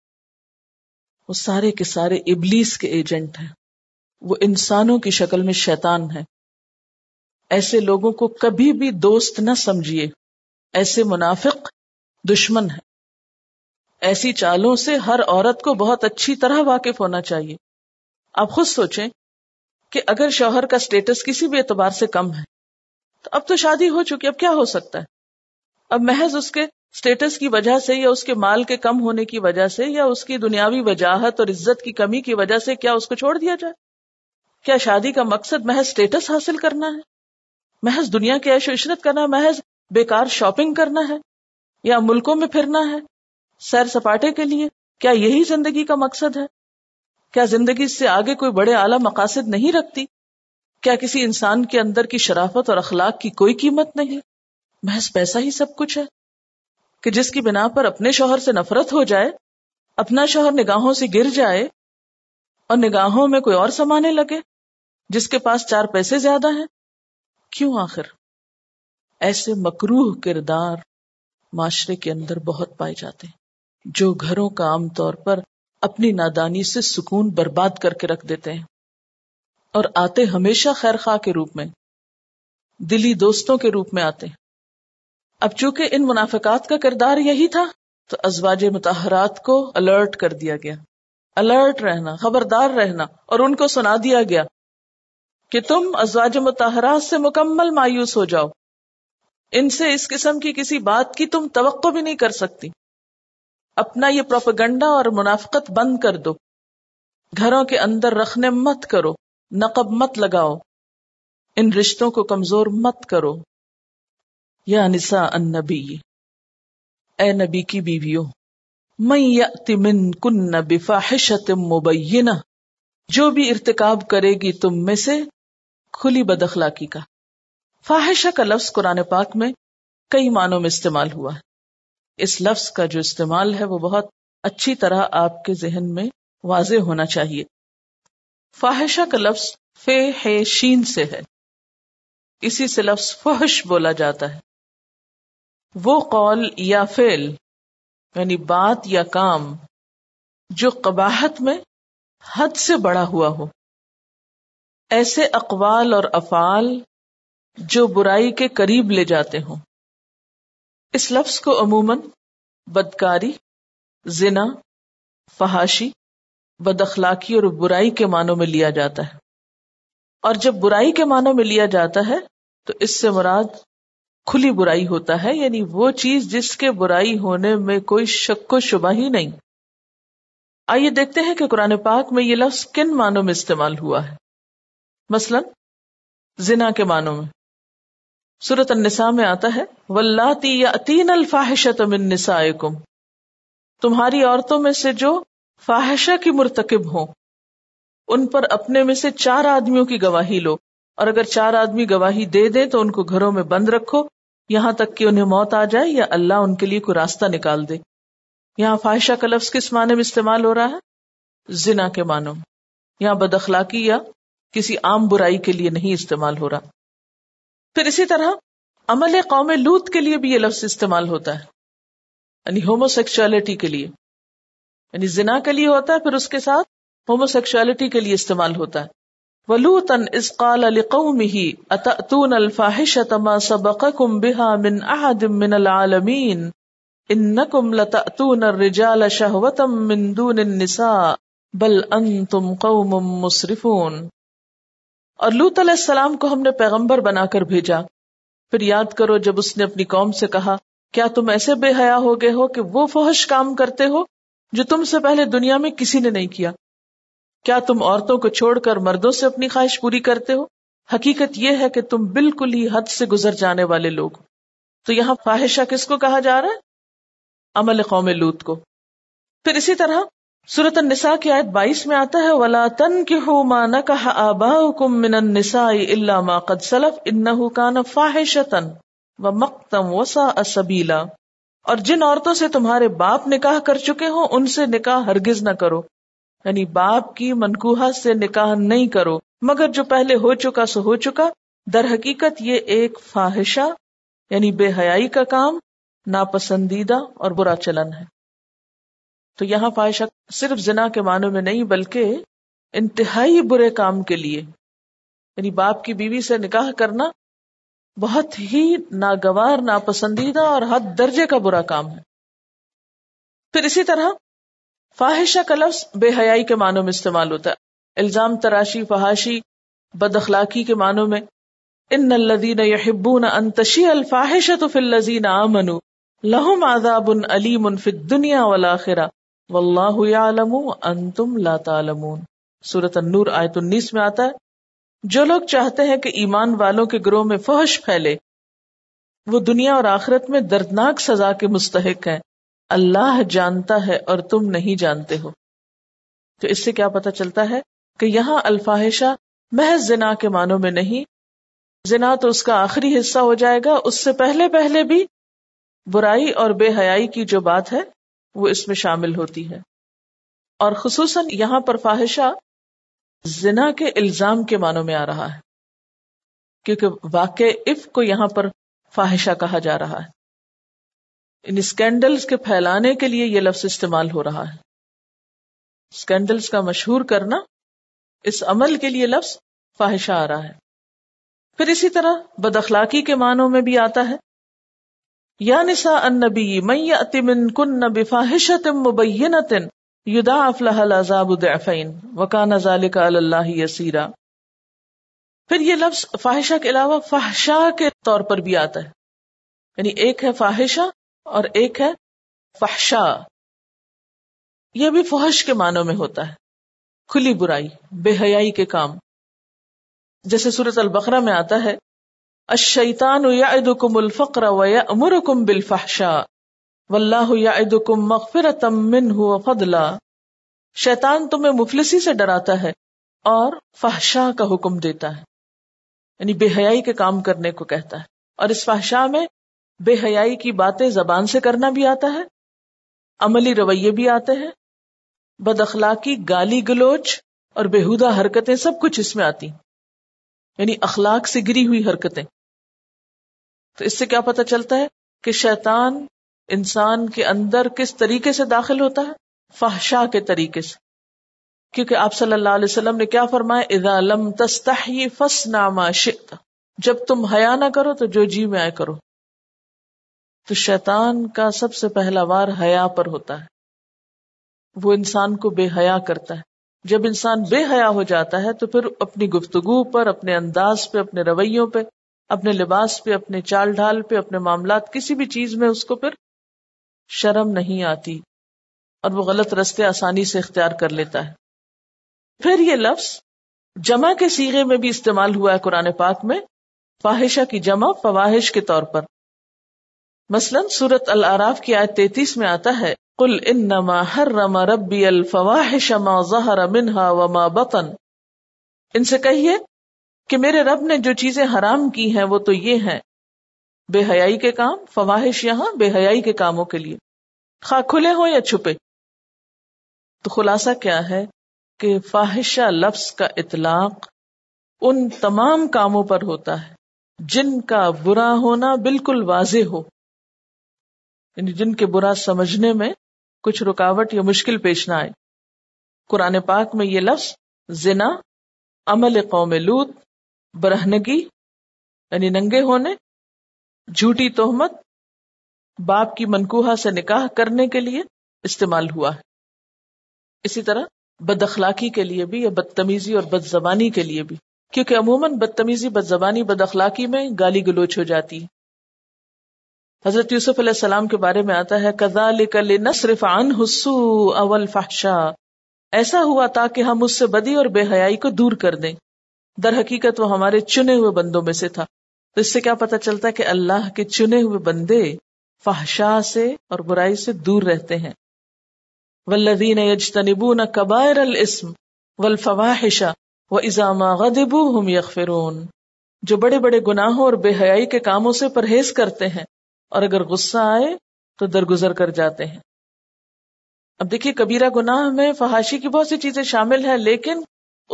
وہ سارے کے سارے ابلیس کے ایجنٹ ہیں، وہ انسانوں کی شکل میں شیطان ہیں. ایسے لوگوں کو کبھی بھی دوست نہ سمجھیے، ایسے منافق دشمن ہیں. ایسی چالوں سے ہر عورت کو بہت اچھی طرح واقف ہونا چاہیے. آپ خود سوچیں کہ اگر شوہر کا سٹیٹس کسی بھی اعتبار سے کم ہے تو اب تو شادی ہو چکی، اب کیا ہو سکتا ہے؟ اب محض اس کے سٹیٹس کی وجہ سے یا اس کے مال کے کم ہونے کی وجہ سے یا اس کی دنیاوی وجاہت اور عزت کی کمی کی وجہ سے کیا اس کو چھوڑ دیا جائے؟ کیا شادی کا مقصد محض سٹیٹس حاصل کرنا ہے، محض دنیا کی عیش و عشرت کرنا ہے، محض بیکار شاپنگ کرنا ہے یا ملکوں میں پھرنا ہے سیر سپاٹے کے لیے؟ کیا یہی زندگی کا مقصد ہے؟ کیا زندگی سے آگے کوئی بڑے اعلیٰ مقاصد نہیں رکھتی؟ کیا کسی انسان کے اندر کی شرافت اور اخلاق کی کوئی قیمت نہیں؟ محض پیسہ ہی سب کچھ ہے کہ جس کی بنا پر اپنے شوہر سے نفرت ہو جائے، اپنا شوہر نگاہوں سے گر جائے اور نگاہوں میں کوئی اور سمانے لگے جس کے پاس چار پیسے زیادہ ہیں. کیوں آخر؟ ایسے مکروہ کردار معاشرے کے اندر بہت پائے جاتے ہیں، جو گھروں کا عام طور پر اپنی نادانی سے سکون برباد کر کے رکھ دیتے ہیں، اور آتے ہمیشہ خیر خواہ کے روپ میں، دلی دوستوں کے روپ میں آتے ہیں. اب چونکہ ان منافقات کا کردار یہی تھا تو ازواج مطہرات کو الرٹ کر دیا گیا، الرٹ رہنا، خبردار رہنا، اور ان کو سنا دیا گیا کہ تم ازواج مطہرات سے مکمل مایوس ہو جاؤ، ان سے اس قسم کی کسی بات کی تم توقع بھی نہیں کر سکتی، اپنا یہ پروپیگنڈا اور منافقت بند کر دو، گھروں کے اندر رکھنے مت کرو، نقب مت لگاؤ، ان رشتوں کو کمزور مت کرو. یا نساء النبی، اے نبی کی بیویوں، من یأت منکن بفاحشۃ مبینہ، جو بھی ارتکاب کرے گی تم میں سے کھلی بد اخلاقی کا. فاحشہ کا لفظ قرآن پاک میں کئی معنوں میں استعمال ہوا ہے. اس لفظ کا جو استعمال ہے وہ بہت اچھی طرح آپ کے ذہن میں واضح ہونا چاہیے۔ فاحشہ کا لفظ فے ہے شین سے ہے، اسی سے لفظ فحش بولا جاتا ہے۔ وہ قول یا فعل یعنی بات یا کام جو قباحت میں حد سے بڑا ہوا ہو، ایسے اقوال اور افعال جو برائی کے قریب لے جاتے ہوں۔ اس لفظ کو عموماً بدکاری، زنا، فحاشی، بد اخلاقی اور برائی کے معنوں میں لیا جاتا ہے، اور جب برائی کے معنوں میں لیا جاتا ہے تو اس سے مراد کھلی برائی ہوتا ہے، یعنی وہ چیز جس کے برائی ہونے میں کوئی شک و شبہ ہی نہیں۔ آئیے دیکھتے ہیں کہ قرآن پاک میں یہ لفظ کن معنوں میں استعمال ہوا ہے۔ مثلا زنا کے معنوں میں سورۃ النساء میں آتا ہے واللاتی یاتین الفاحشۃ من نسائکم، تمہاری عورتوں میں سے جو فاحشہ کی مرتکب ہوں ان پر اپنے میں سے چار آدمیوں کی گواہی لو، اور اگر چار آدمی گواہی دے دیں تو ان کو گھروں میں بند رکھو یہاں تک کہ انہیں موت آ جائے یا اللہ ان کے لیے کوئی راستہ نکال دے۔ یہاں فاحشہ کا لفظ کس معنی میں استعمال ہو رہا ہے؟ زنا کے معنوں میں، یہاں بد اخلاقی یا کسی عام برائی کے لیے نہیں استعمال ہو رہا۔ پھر اسی طرح عمل قوم لوط کے لیے بھی یہ لفظ استعمال ہوتا ہے، یعنی ہومو سیکشولیٹی کے لیے، یعنی زنا کے لیے ہوتا ہے پھر اس کے ساتھ ہومو سیکشولیٹی کے لیے استعمال ہوتا ہے۔ وَلُوطًا إِذْ قَالَ لِقَوْمِهِ أَتَأْتُونَ الْفَاحِشَةَ مَا سَبَقَكُمْ بِهَا مِنْ أَحَدٍ مِنَ الْعَالَمِينَ إِنَّكُمْ لَتَأْتُونَ الرِّجَالَ شَهْوَةً مِنْ دُونِ النِّسَاءِ بَلْ أَنْتُمْ قَوْمٌ مُسْرِفُونَ۔ اور لوط علیہ السلام کو ہم نے پیغمبر بنا کر بھیجا، پھر یاد کرو جب اس نے اپنی قوم سے کہا کیا تم ایسے بے حیا ہو گئے ہو کہ وہ فحش کام کرتے ہو جو تم سے پہلے دنیا میں کسی نے نہیں کیا، کیا تم عورتوں کو چھوڑ کر مردوں سے اپنی خواہش پوری کرتے ہو، حقیقت یہ ہے کہ تم بالکل ہی حد سے گزر جانے والے لوگ۔ تو یہاں فاحشہ کس کو کہا جا رہا ہے؟ عمل قوم لوط کو۔ پھر اسی طرح سورۃ النساء کی آیت بائیس میں آتا ہے وَلَا تَنْكِحُوا مَا نَكَحَ آبَاؤُكُم مِّنَ النِّسَاءِ إِلَّا مَا قَدْ سَلَفَ إِنَّهُ كَانَ فَاحِشَةً وَمَقْتًا وَسَاءَ سَبِيلًا۔ اور جن عورتوں سے تمہارے باپ نکاح کر چکے ہوں ان سے نکاح ہرگز نہ کرو، یعنی باپ کی منکوحہ سے نکاح نہیں کرو، مگر جو پہلے ہو چکا سو ہو چکا، در حقیقت یہ ایک فاحشہ یعنی بے حیائی کا کام، ناپسندیدہ اور برا چلن ہے۔ تو یہاں فاحشہ صرف زنا کے معنوں میں نہیں بلکہ انتہائی برے کام کے لیے، یعنی باپ کی بیوی سے نکاح کرنا بہت ہی ناگوار، ناپسندیدہ اور حد درجے کا برا کام ہے۔ پھر اسی طرح فاحشہ کا لفظ بے حیائی کے معنوں میں استعمال ہوتا ہے، الزام تراشی، فحاشی، بد اخلاقی کے معنوں میں۔ ان الذین یحبون ان تشیع الفاحشۃ فی الذین آمنوا لہم عذاب علیم فی الدنیا والآخرہ واللہ یعلم انتم لا تعلمون۔ سورۃ النور آیت انیس میں آتا ہے جو لوگ چاہتے ہیں کہ ایمان والوں کے گروہ میں فحش پھیلے وہ دنیا اور آخرت میں دردناک سزا کے مستحق ہیں، اللہ جانتا ہے اور تم نہیں جانتے ہو۔ تو اس سے کیا پتہ چلتا ہے کہ یہاں الفاحشہ محض زنا کے معنوں میں نہیں، زنا تو اس کا آخری حصہ ہو جائے گا، اس سے پہلے پہلے بھی برائی اور بے حیائی کی جو بات ہے وہ اس میں شامل ہوتی ہے، اور خصوصاً یہاں پر فاحشہ زنا کے الزام کے معنوں میں آ رہا ہے، کیونکہ واقع عفق کو یہاں پر فاحشہ کہا جا رہا ہے، ان اسکینڈلز کے پھیلانے کے لیے یہ لفظ استعمال ہو رہا ہے۔ اسکینڈلز کا مشہور کرنا، اس عمل کے لیے لفظ فاحشہ آ رہا ہے۔ پھر اسی طرح بد اخلاقی کے معنوں میں بھی آتا ہے، یا نساء النبی من یأت منکن بفاحشۃ مبینۃ یضاعف لها العذاب ضعفین وکان ذلک علی اللہ یسیرا۔ پھر یہ لفظ فاحشہ کے علاوہ فحشا کے طور پر بھی آتا ہے، یعنی ایک ہے فاحشہ اور ایک ہے فحشا، یہ بھی فحش کے معنوں میں ہوتا ہے، کھلی برائی، بے حیائی کے کام، جیسے سورۃ البقرہ میں آتا ہے الشیطان یعدکم الفقر ویأمرکم بالفحشاء واللہ یعدکم مغفرۃ منہ وفضلا۔ شیطان تمہیں مفلسی سے ڈراتا ہے اور فحشاء کا حکم دیتا ہے، یعنی بے حیائی کے کام کرنے کو کہتا ہے، اور اس فحشاء میں بے حیائی کی باتیں زبان سے کرنا بھی آتا ہے عملی رویے بھی آتے ہیں, بد اخلاقی, گالی گلوچ اور بےہودہ حرکتیں سب کچھ اس میں آتی, یعنی اخلاق سے گری ہوئی حرکتیں. تو اس سے کیا پتہ چلتا ہے کہ شیطان انسان کے اندر کس طریقے سے داخل ہوتا ہے؟ فحشا کے طریقے سے, کیونکہ آپ صلی اللہ علیہ وسلم نے کیا فرمایا, اذا لم تستحی فاصنع ما شئت, جب تم حیا نہ کرو تو جو جی میں آئے کرو. تو شیطان کا سب سے پہلا وار حیا پر ہوتا ہے, وہ انسان کو بے حیا کرتا ہے. جب انسان بے حیا ہو جاتا ہے تو پھر اپنی گفتگو پر, اپنے انداز پہ, اپنے رویوں پہ, اپنے لباس پہ, اپنے چال ڈھال پہ, اپنے معاملات, کسی بھی چیز میں اس کو پھر شرم نہیں آتی اور وہ غلط رستے آسانی سے اختیار کر لیتا ہے. پھر یہ لفظ جمع کے صیغے میں بھی استعمال ہوا ہے قرآن پاک میں, فاحشہ کی جمع فواحش کے طور پر. مثلا سورۃ الاعراف کی آیت تینتیس میں آتا ہے, قل انما حرم ربی الفواحش ما ظہر منہا وما بطن, ان سے کہیے کہ میرے رب نے جو چیزیں حرام کی ہیں وہ تو یہ ہیں, بے حیائی کے کام, فواحش یہاں بے حیائی کے کاموں کے لیے, خواہ کھلے ہوں یا چھپے. تو خلاصہ کیا ہے کہ فاحشہ لفظ کا اطلاق ان تمام کاموں پر ہوتا ہے جن کا برا ہونا بالکل واضح ہو, یعنی جن کے برا سمجھنے میں کچھ رکاوٹ یا مشکل پیش نہ آئے. قرآن پاک میں یہ لفظ زنا, عمل قوم لوط, برہنگی یعنی ننگے ہونے, جھوٹی تہمت, باپ کی منکوحہ سے نکاح کرنے کے لیے استعمال ہوا ہے. اسی طرح بد اخلاقی کے لیے بھی, یا بدتمیزی اور بد زبانی کے لیے بھی, کیونکہ عموماً بدتمیزی, بد زبانی, بد اخلاقی میں گالی گلوچ ہو جاتی ہے. حضرت یوسف علیہ السلام کے بارے میں آتا ہے, کذالک لنصرف عنہ السوء والفحشاء, ایسا ہوا تاکہ ہم اس سے بدی اور بے حیائی کو دور کر دیں. در حقیقت وہ ہمارے چنے ہوئے بندوں میں سے تھا. تو اس سے کیا پتہ چلتا ہے کہ اللہ کے چنے ہوئے بندے فحشاء سے اور برائی سے دور رہتے ہیں. والذین یجتنبون کبائر الاسم والفواحش واذا ما غضبوا هم یغفرون, جو بڑے بڑے گناہوں اور بے حیائی کے کاموں سے پرہیز کرتے ہیں اور اگر غصہ آئے تو درگزر کر جاتے ہیں. اب دیکھیے کبیرہ گناہ میں فحاشی کی بہت سی چیزیں شامل ہیں, لیکن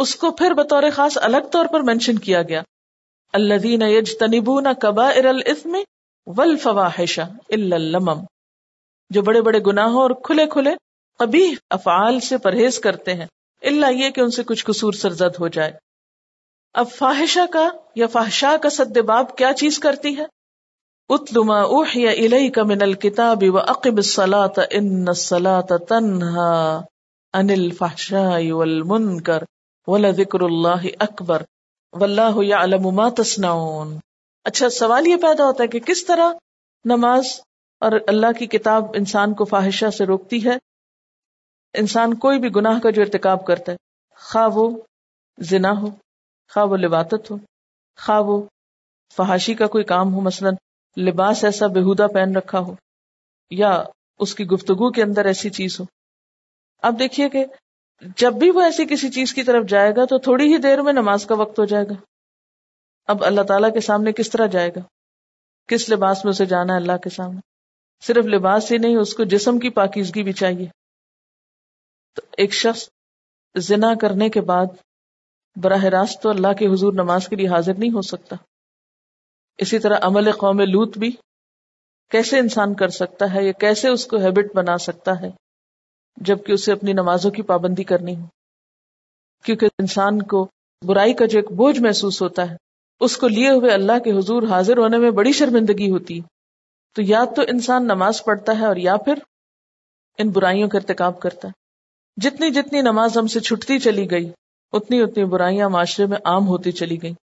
اس کو پھر بطور خاص الگ طور پر مینشن کیا گیا, الذین یجتنبون کبائر الاثم والفواحش الا اللمم, جو بڑے بڑے گناہوں اور کھلے کھلے قبیح افعال سے پرہیز کرتے ہیں الا یہ کہ ان سے کچھ قصور سرزد ہو جائے. اب فاحشہ کا یا فحشاء کا سد باب کیا چیز کرتی ہے, اتل ما اوحی الیک من الکتاب واقم الصلاۃ ان الصلاۃ تنہا عن الفحشاء والمنکر ولذکر اللہ اکبر واللہ یعلم ما تصنعون. اچھا, سوال یہ پیدا ہوتا ہے کہ کس طرح نماز اور اللہ کی کتاب انسان کو فاحشہ سے روکتی ہے. انسان کوئی بھی گناہ کا جو ارتکاب کرتا ہے, خواہ وہ زنا ہو, خواہ وہ لواطت ہو, خواہ وہ فحاشی کا کوئی کام ہو, مثلا لباس ایسا بےہودہ پہن رکھا ہو یا اس کی گفتگو کے اندر ایسی چیز ہو. اب دیکھیے کہ جب بھی وہ ایسی کسی چیز کی طرف جائے گا تو تھوڑی ہی دیر میں نماز کا وقت ہو جائے گا. اب اللہ تعالیٰ کے سامنے کس طرح جائے گا, کس لباس میں اسے جانا ہے اللہ کے سامنے. صرف لباس ہی نہیں, اس کو جسم کی پاکیزگی بھی چاہیے. تو ایک شخص زنا کرنے کے بعد براہ راست تو اللہ کے حضور نماز کے لیے حاضر نہیں ہو سکتا. اسی طرح عمل قوم لوط بھی کیسے انسان کر سکتا ہے, یا کیسے اس کو ہیبٹ بنا سکتا ہے جبکہ اسے اپنی نمازوں کی پابندی کرنی ہو. کیونکہ انسان کو برائی کا جو ایک بوجھ محسوس ہوتا ہے, اس کو لیے ہوئے اللہ کے حضور حاضر ہونے میں بڑی شرمندگی ہوتی. تو یا تو انسان نماز پڑھتا ہے اور یا پھر ان برائیوں کا ارتکاب کرتا ہے. جتنی جتنی نماز ہم سے چھٹتی چلی گئی, اتنی اتنی برائیاں معاشرے میں عام ہوتی چلی گئیں.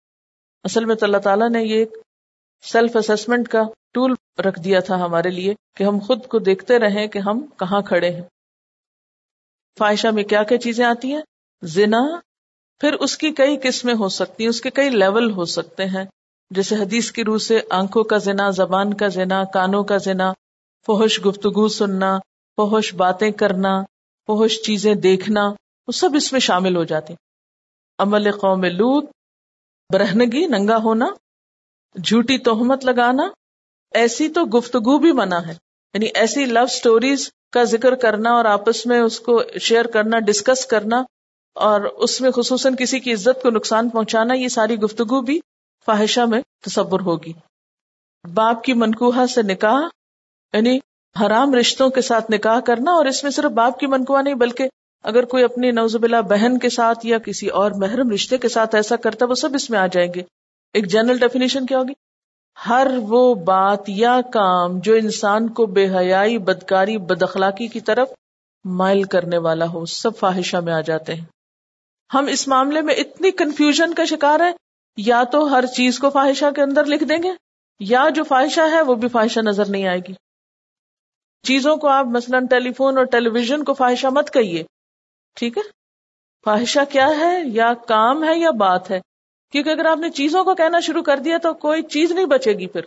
اصل میں تو اللہ تعالیٰ نے یہ ایک سیلف اسیسمنٹ کا ٹول رکھ دیا تھا ہمارے لیے, کہ ہم خود کو دیکھتے رہیں کہ ہم کہاں کھڑے ہیں. فاحشہ میں کیا کیا چیزیں آتی ہیں, زنا, پھر اس کی کئی قسمیں ہو سکتی ہیں, اس کے کئی لیول ہو سکتے ہیں. جیسے حدیث کی روح سے آنکھوں کا زنا, زبان کا زنا, کانوں کا زنا, فحش گفتگو سننا, فحش باتیں کرنا, فحش چیزیں دیکھنا, وہ سب اس میں شامل ہو جاتے ہیں. عمل قوم لوط, برہنگی, ننگا ہونا, جھوٹی تہمت لگانا, ایسی تو گفتگو بھی منع ہے, یعنی ایسی لو سٹوریز کا ذکر کرنا اور آپس میں اس کو شیئر کرنا، ڈسکس کرنا، اور اس میں خصوصاً کسی کی عزت کو نقصان پہنچانا، یہ ساری گفتگو بھی فاحشہ میں تصور ہوگی۔ باپ کی منکوحہ سے نکاح، یعنی حرام رشتوں کے ساتھ نکاح کرنا، اور اس میں صرف باپ کی منکوحہ نہیں بلکہ اگر کوئی اپنی نعوذ باللہ بہن کے ساتھ یا کسی اور محرم رشتے کے ساتھ ایسا کرتا ہے وہ سب اس میں آ جائیں گے۔ ایک جنرل ڈیفینیشن کیا ہوگی؟ ہر وہ بات یا کام جو انسان کو بے حیائی، بدکاری، بد اخلاقی کی طرف مائل کرنے والا ہو، سب فاحشہ میں آ جاتے ہیں۔ ہم اس معاملے میں اتنی کنفیوژن کا شکار ہیں، یا تو ہر چیز کو فاحشہ کے اندر لکھ دیں گے یا جو فاحشہ ہے وہ بھی فاحشہ نظر نہیں آئے گی۔ چیزوں کو آپ مثلاً ٹیلی فون اور ٹیلی ویژن کو فاحشہ مت کہیے، ٹھیک ہے؟ فاحشہ کیا ہے؟ یا کام ہے یا بات ہے، کیونکہ اگر آپ نے چیزوں کو کہنا شروع کر دیا تو کوئی چیز نہیں بچے گی پھر،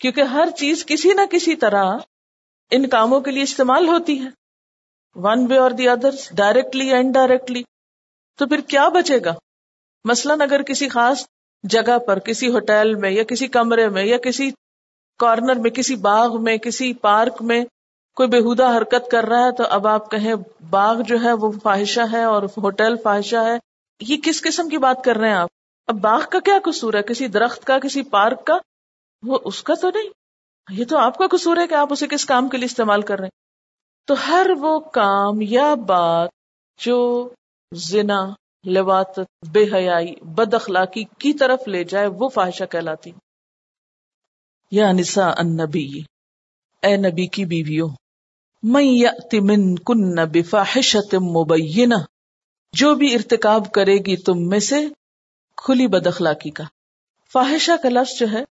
کیونکہ ہر چیز کسی نہ کسی طرح ان کاموں کے لیے استعمال ہوتی ہے، ون وے اور دی ادرس، ڈائریکٹلی یا انڈائریکٹلی۔ تو پھر کیا بچے گا؟ مثلاً اگر کسی خاص جگہ پر، کسی ہوٹل میں یا کسی کمرے میں یا کسی کارنر میں، کسی باغ میں، کسی پارک میں کوئی بےہودہ حرکت کر رہا ہے، تو اب آپ کہیں باغ جو ہے وہ فاحشہ ہے اور ہوٹل فاحشہ ہے، یہ کس قسم کی بات کر رہے ہیں آپ؟ اب باغ کا کیا قصور ہے کسی درخت کا، کسی پارک کا؟ وہ اس کا تو نہیں، یہ تو آپ کا قصور ہے کہ آپ اسے کس کام کے لیے استعمال کر رہے ہیں۔ تو ہر وہ کام یا بات جو زنا، لواطت، بے حیائی، بد اخلاقی کی طرف لے جائے وہ فاحشہ کہلاتی۔ یا نساء النبی، اے نبی کی بیویوں، من یأت منکن بفاحشۃ مبینہ، جو بھی ارتکاب کرے گی تم میں سے کھلی بد اخلاقی کا۔ فاحشہ کا لفظ جو ہے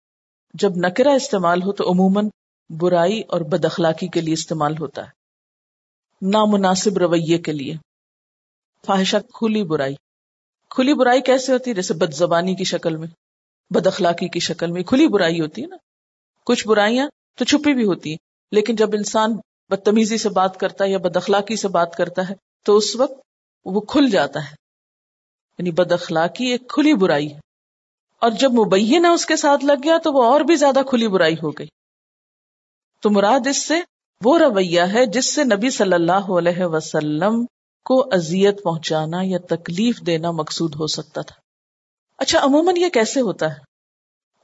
جب نکرہ استعمال ہو تو عموماً برائی اور بد اخلاقی کے لیے استعمال ہوتا ہے، نامناسب رویے کے لیے۔ فاحشہ کھلی برائی، کھلی برائی کیسے ہوتی ہے؟ جیسے بد زبانی کی شکل میں، بد اخلاقی کی شکل میں، کھلی برائی ہوتی ہے نا۔ کچھ برائیاں تو چھپی بھی ہوتی ہیں، لیکن جب انسان بدتمیزی سے بات کرتا ہے یا بد اخلاقی سے بات کرتا ہے تو اس وقت وہ کھل جاتا ہے، یعنی بد اخلاقی ایک کھلی برائی ہے، اور جب مبینہ اس کے ساتھ لگ گیا تو وہ اور بھی زیادہ کھلی برائی ہو گئی۔ تو مراد اس سے وہ رویہ ہے جس سے نبی صلی اللہ علیہ وسلم کو اذیت پہنچانا یا تکلیف دینا مقصود ہو سکتا تھا۔ اچھا، عموماً یہ کیسے ہوتا ہے؟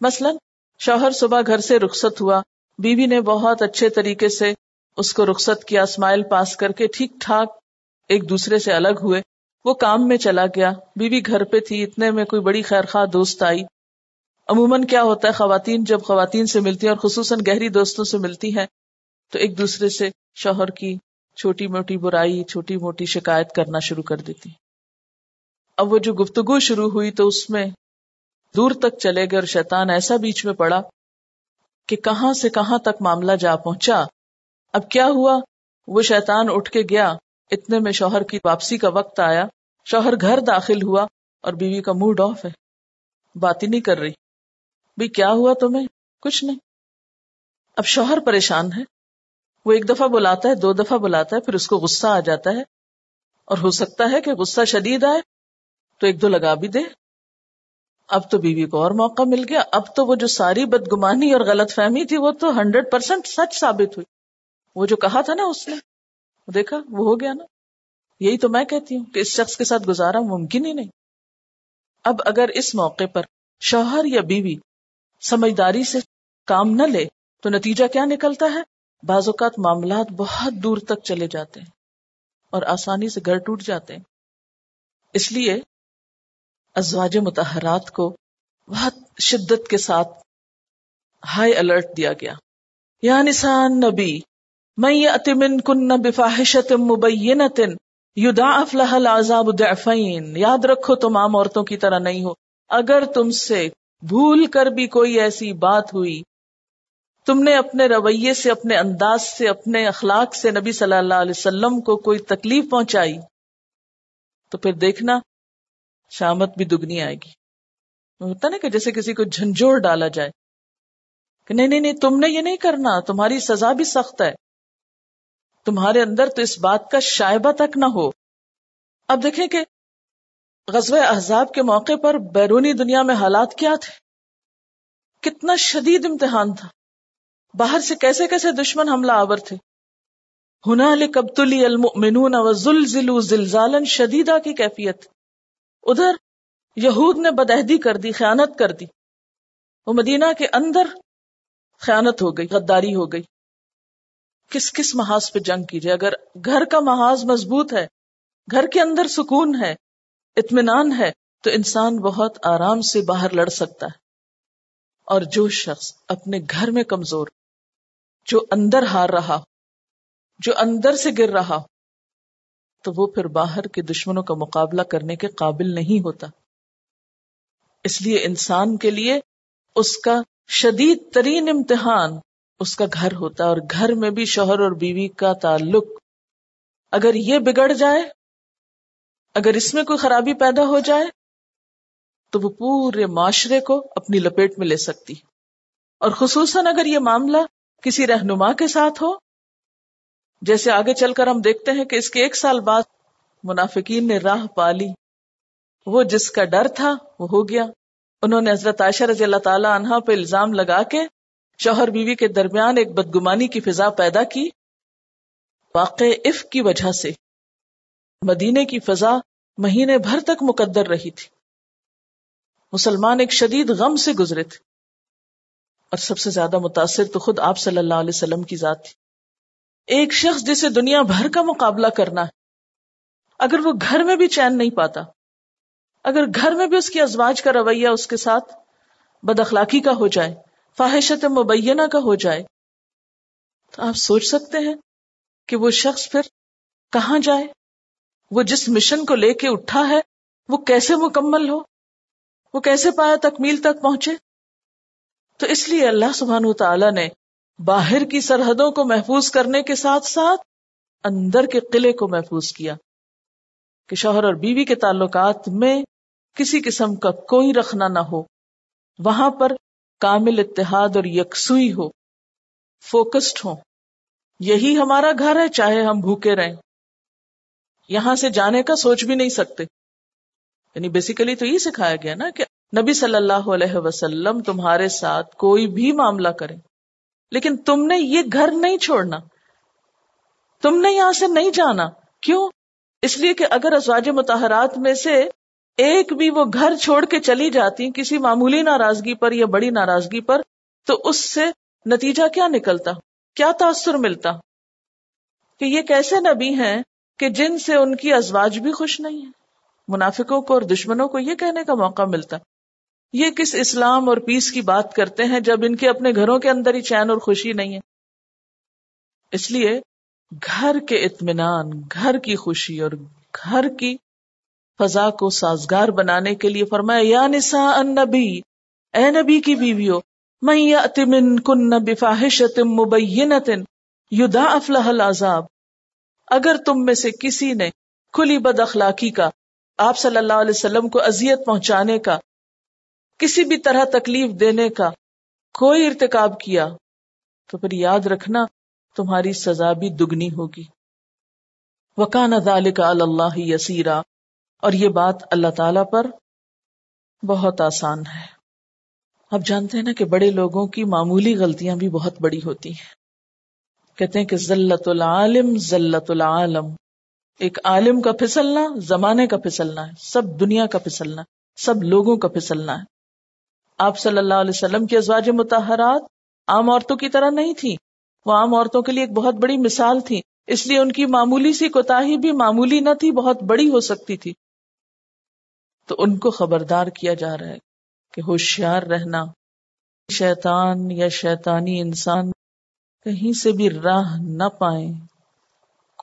مثلاً شوہر صبح گھر سے رخصت ہوا، بیوی نے بہت اچھے طریقے سے اس کو رخصت کیا، اسمائل پاس کر کے ٹھیک ٹھاک ایک دوسرے سے الگ ہوئے، وہ کام میں چلا گیا، بیوی گھر پہ تھی، اتنے میں کوئی بڑی خیرخواہ دوست آئی۔ عموماً کیا ہوتا ہے، خواتین جب خواتین سے ملتی ہیں اور خصوصاً گہری دوستوں سے ملتی ہیں تو ایک دوسرے سے شوہر کی چھوٹی موٹی برائی، چھوٹی موٹی شکایت کرنا شروع کر دیتی۔ اب وہ جو گفتگو شروع ہوئی تو اس میں دور تک چلے گئے، اور شیطان ایسا بیچ میں پڑا کہ کہاں سے کہاں تک معاملہ جا پہنچا۔ اب کیا ہوا، وہ شیطان اٹھ کے گیا، اتنے میں شوہر کی واپسی کا وقت آیا، شوہر گھر داخل ہوا اور بیوی کا موڈ آف ہے، بات ہی نہیں کر رہی۔ بھی کیا ہوا تمہیں؟ کچھ نہیں۔ اب شوہر پریشان ہے، وہ ایک دفعہ بلاتا ہے، دو دفعہ بلاتا ہے، پھر اس کو غصہ آ جاتا ہے، اور ہو سکتا ہے کہ غصہ شدید آئے تو ایک دو لگا بھی دے۔ اب تو بیوی کو اور موقع مل گیا، اب تو وہ جو ساری بدگمانی اور غلط فہمی تھی وہ تو ہنڈریڈ پرسینٹ سچ ثابت ہوئی، وہ جو کہا تھا نا اس نے، دیکھا وہ ہو گیا نا۔ یہی تو میں کہتی ہوں کہ اس شخص کے ساتھ گزارا ممکن ہی نہیں۔ اب اگر اس موقع پر شوہر یا بیوی سمجھداری سے کام نہ لے تو نتیجہ کیا نکلتا ہے؟ بعض اوقات معاملات بہت دور تک چلے جاتے ہیں اور آسانی سے گھر ٹوٹ جاتے ہیں۔ اس لیے ازواج مطہرات کو بہت شدت کے ساتھ ہائی الرٹ دیا گیا۔ یا نساء النبی من یأت منکن بفاحشۃ مبینۃ یضاعف لها العذاب ضعفین۔ یاد رکھو تم عام عورتوں کی طرح نہیں ہو، اگر تم سے بھول کر بھی کوئی ایسی بات ہوئی، تم نے اپنے رویے سے، اپنے انداز سے، اپنے اخلاق سے نبی صلی اللہ علیہ وسلم کو کوئی تکلیف پہنچائی، تو پھر دیکھنا شامت بھی دگنی آئے گی۔ ہوتا نا کہ جیسے کسی کو جھنجھوڑ ڈالا جائے کہ نہیں نہیں نہیں تم نے یہ نہیں کرنا، تمہاری سزا بھی سخت ہے، تمہارے اندر تو اس بات کا شائبہ تک نہ ہو۔ اب دیکھیں کہ غزوہ احزاب کے موقع پر بیرونی دنیا میں حالات کیا تھے، کتنا شدید امتحان تھا، باہر سے کیسے کیسے دشمن حملہ آور تھے، ہنالک ابتلی المؤمنون وزلزلوا زلزالا شدیدا کی کیفیت. ادھر یہود نے بدعہدی کر دی, خیانت کر دی, وہ مدینہ کے اندر خیانت ہو گئی, غداری ہو گئی. کس کس محاذ پہ جنگ کی جائے؟ اگر گھر کا محاذ مضبوط ہے, گھر کے اندر سکون ہے, اطمینان ہے, تو انسان بہت آرام سے باہر لڑ سکتا ہے. اور جو شخص اپنے گھر میں کمزور, جو اندر ہار رہا, جو اندر سے گر رہا, تو وہ پھر باہر کے دشمنوں کا مقابلہ کرنے کے قابل نہیں ہوتا. اس لیے انسان کے لیے اس کا شدید ترین امتحان اس کا گھر ہوتا ہے, اور گھر میں بھی شوہر اور بیوی کا تعلق. اگر یہ بگڑ جائے, اگر اس میں کوئی خرابی پیدا ہو جائے, تو وہ پورے معاشرے کو اپنی لپیٹ میں لے سکتی. اور خصوصاً اگر یہ معاملہ کسی رہنما کے ساتھ ہو, جیسے آگے چل کر ہم دیکھتے ہیں کہ اس کے ایک سال بعد منافقین نے راہ پالی. وہ جس کا ڈر تھا وہ ہو گیا. انہوں نے حضرت عائشہ رضی اللہ تعالی عنہا پہ الزام لگا کے شوہر بیوی کے درمیان ایک بدگمانی کی فضا پیدا کی. واقع عفق کی وجہ سے مدینے کی فضا مہینے بھر تک مقدر رہی تھی. مسلمان ایک شدید غم سے گزرے تھے, اور سب سے زیادہ متاثر تو خود آپ صلی اللہ علیہ وسلم کی ذات تھی. ایک شخص جسے دنیا بھر کا مقابلہ کرنا ہے, اگر وہ گھر میں بھی چین نہیں پاتا, اگر گھر میں بھی اس کی ازواج کا رویہ اس کے ساتھ بد اخلاقی کا ہو جائے, فاحشت مبینہ کا ہو جائے, تو آپ سوچ سکتے ہیں کہ وہ شخص پھر کہاں جائے؟ وہ جس مشن کو لے کے اٹھا ہے وہ کیسے مکمل ہو؟ وہ کیسے پایا تکمیل تک پہنچے؟ تو اس لیے اللہ سبحانہ وتعالی نے باہر کی سرحدوں کو محفوظ کرنے کے ساتھ ساتھ اندر کے قلعے کو محفوظ کیا کہ شوہر اور بیوی کے تعلقات میں کسی قسم کا کوئی رخنا نہ ہو, وہاں پر کامل اتحاد اور یکسوئی ہو, فوکسڈ ہو. یہی ہمارا گھر ہے, چاہے ہم بھوکے رہیں, یہاں سے جانے کا سوچ بھی نہیں سکتے. یعنی بیسیکلی تو یہ سکھایا گیا نا کہ نبی صلی اللہ علیہ وسلم تمہارے ساتھ کوئی بھی معاملہ کریں, لیکن تم نے یہ گھر نہیں چھوڑنا, تم نے یہاں سے نہیں جانا. کیوں؟ اس لیے کہ اگر ازواج مطہرات میں سے ایک بھی وہ گھر چھوڑ کے چلی جاتی کسی معمولی ناراضگی پر یا بڑی ناراضگی پر, تو اس سے نتیجہ کیا نکلتا, کیا تاثر ملتا؟ کہ یہ کیسے نبی ہیں کہ جن سے ان کی ازواج بھی خوش نہیں ہیں. منافقوں کو اور دشمنوں کو یہ کہنے کا موقع ملتا, یہ کس اسلام اور پیس کی بات کرتے ہیں جب ان کے اپنے گھروں کے اندر ہی چین اور خوشی نہیں ہے. اس لیے گھر کے اطمینان, گھر کی خوشی اور گھر کی فضا کو سازگار بنانے کے لیے فرمایا یا نساء النبی, اے نبی کی بیویو, من یأت منکن بفاحشۃ مبینۃ یضاعف لها العذاب, اگر تم میں سے کسی نے کھلی بد اخلاقی کا, آپ صلی اللہ علیہ وسلم کو اذیت پہنچانے کا, کسی بھی طرح تکلیف دینے کا کوئی ارتکاب کیا, تو پھر یاد رکھنا تمہاری سزا بھی دگنی ہوگی. وَكَانَ ذَلِكَ عَلَى اللَّهِ يَسِيرًا, اور یہ بات اللہ تعالیٰ پر بہت آسان ہے. آپ جانتے ہیں نا کہ بڑے لوگوں کی معمولی غلطیاں بھی بہت بڑی ہوتی ہیں. کہتے ہیں کہ ذلت العالم ذلت العالم, ایک عالم کا پھسلنا زمانے کا پھسلنا ہے, سب دنیا کا پھسلنا, سب لوگوں کا پھسلنا ہے. آپ صلی اللہ علیہ وسلم کی ازواج مطہرات عام عورتوں کی طرح نہیں تھیں, وہ عام عورتوں کے لیے ایک بہت بڑی مثال تھی. اس لیے ان کی معمولی سی کوتاہی بھی معمولی نہ تھی, بہت بڑی ہو سکتی تھی. تو ان کو خبردار کیا جا رہا ہے کہ ہوشیار رہنا, شیطان یا شیطانی انسان کہیں سے بھی راہ نہ پائیں,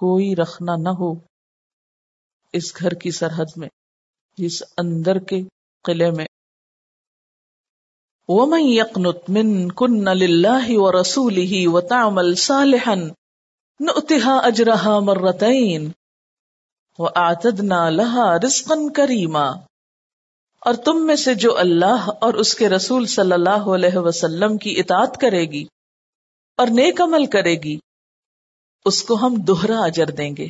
کوئی رخنا نہ ہو اس گھر کی سرحد میں, اس اندر کے قلعے میں. وَمَنْ يَقْنُتْ مِنْكُنَّ لِلَّهِ وَرَسُولِهِ وَتَعْمَلْ صَالِحًا نُؤْتِهَا أَجْرَهَا مَرَّتَيْنِ وَأَعْتَدْنَا لَهَا رِزْقًا كَرِيمًا, اور تم میں سے جو اللہ اور اس کے رسول صلی اللہ علیہ وسلم کی اطاعت کرے گی اور نیک عمل کرے گی, اس کو ہم دوہرا اجر دیں گے.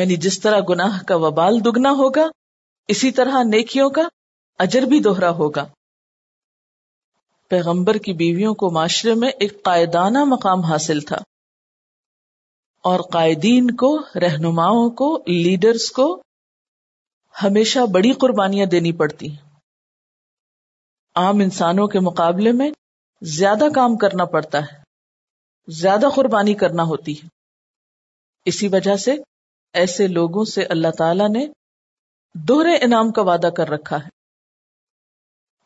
یعنی جس طرح گناہ کا وبال دگنا ہوگا, اسی طرح نیکیوں کا اجر بھی دوہرا ہوگا. پیغمبر کی بیویوں کو معاشرے میں ایک قائدانہ مقام حاصل تھا, اور قائدین کو، رہنماؤں کو، لیڈرز کو ہمیشہ بڑی قربانیاں دینی پڑتی ہیں، عام انسانوں کے مقابلے میں زیادہ کام کرنا پڑتا ہے، زیادہ قربانی کرنا ہوتی ہے. اسی وجہ سے ایسے لوگوں سے اللہ تعالیٰ نے دوہرے انعام کا وعدہ کر رکھا ہے،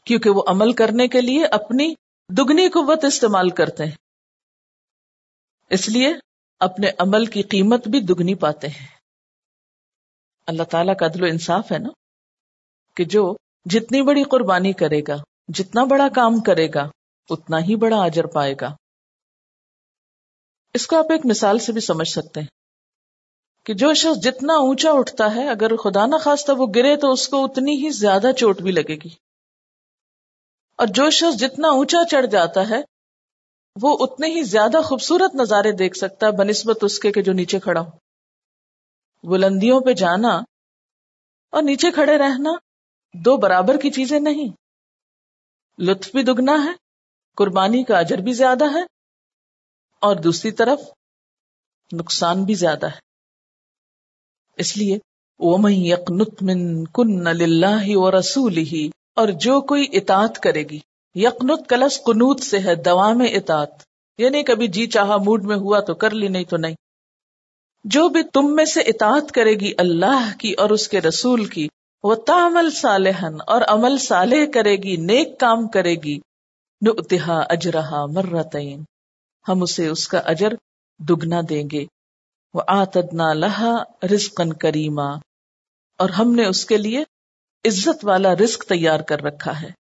کیونکہ وہ عمل کرنے کے لیے اپنی دگنی قوت استعمال کرتے ہیں، اس لیے اپنے عمل کی قیمت بھی دگنی پاتے ہیں. اللہ تعالیٰ کا عدل و انصاف ہے نا، کہ جو جتنی بڑی قربانی کرے گا، جتنا بڑا کام کرے گا، اتنا ہی بڑا اجر پائے گا. اس کو آپ ایک مثال سے بھی سمجھ سکتے ہیں کہ جو شخص جتنا اونچا اٹھتا ہے، اگر خدا نہ خواستہ وہ گرے تو اس کو اتنی ہی زیادہ چوٹ بھی لگے گی، اور جو شخص جتنا اونچا چڑھ جاتا ہے وہ اتنے ہی زیادہ خوبصورت نظارے دیکھ سکتا ہے بنسبت اس کے کہ جو نیچے کھڑا ہو. بلندیوں پہ جانا اور نیچے کھڑے رہنا دو برابر کی چیزیں نہیں. لطف بھی دگنا ہے، قربانی کا اجر بھی زیادہ ہے، اور دوسری طرف نقصان بھی زیادہ ہے. اس لیے وَمَنْ يَقْنُتْ مِنْكُنَّ لِلَّهِ وَرَسُولِهِ، اور جو کوئی اطاعت کرے گی، یقنت کا لفظ قنوت سے ہے، دوام اطاعت، یعنی کبھی جی چاہا موڈ میں ہوا تو کر لی، نہیں تو نہیں. جو بھی تم میں سے اطاعت کرے گی اللہ کی اور اس کے رسول کی، وَتَعْمَلْ صَالِحًا، اور عمل صالح کرے گی، نیک کام کرے گی، نُؤْتِهَا أَجْرَهَا مَرَّتَيْنِ، ہم اسے اس کا اجر دگنا دیں گے. وَآتَدْنَا لَهَا رِزْقًا كَرِيمًا، اور ہم نے اس کے لیے عزت والا رزق تیار کر رکھا ہے.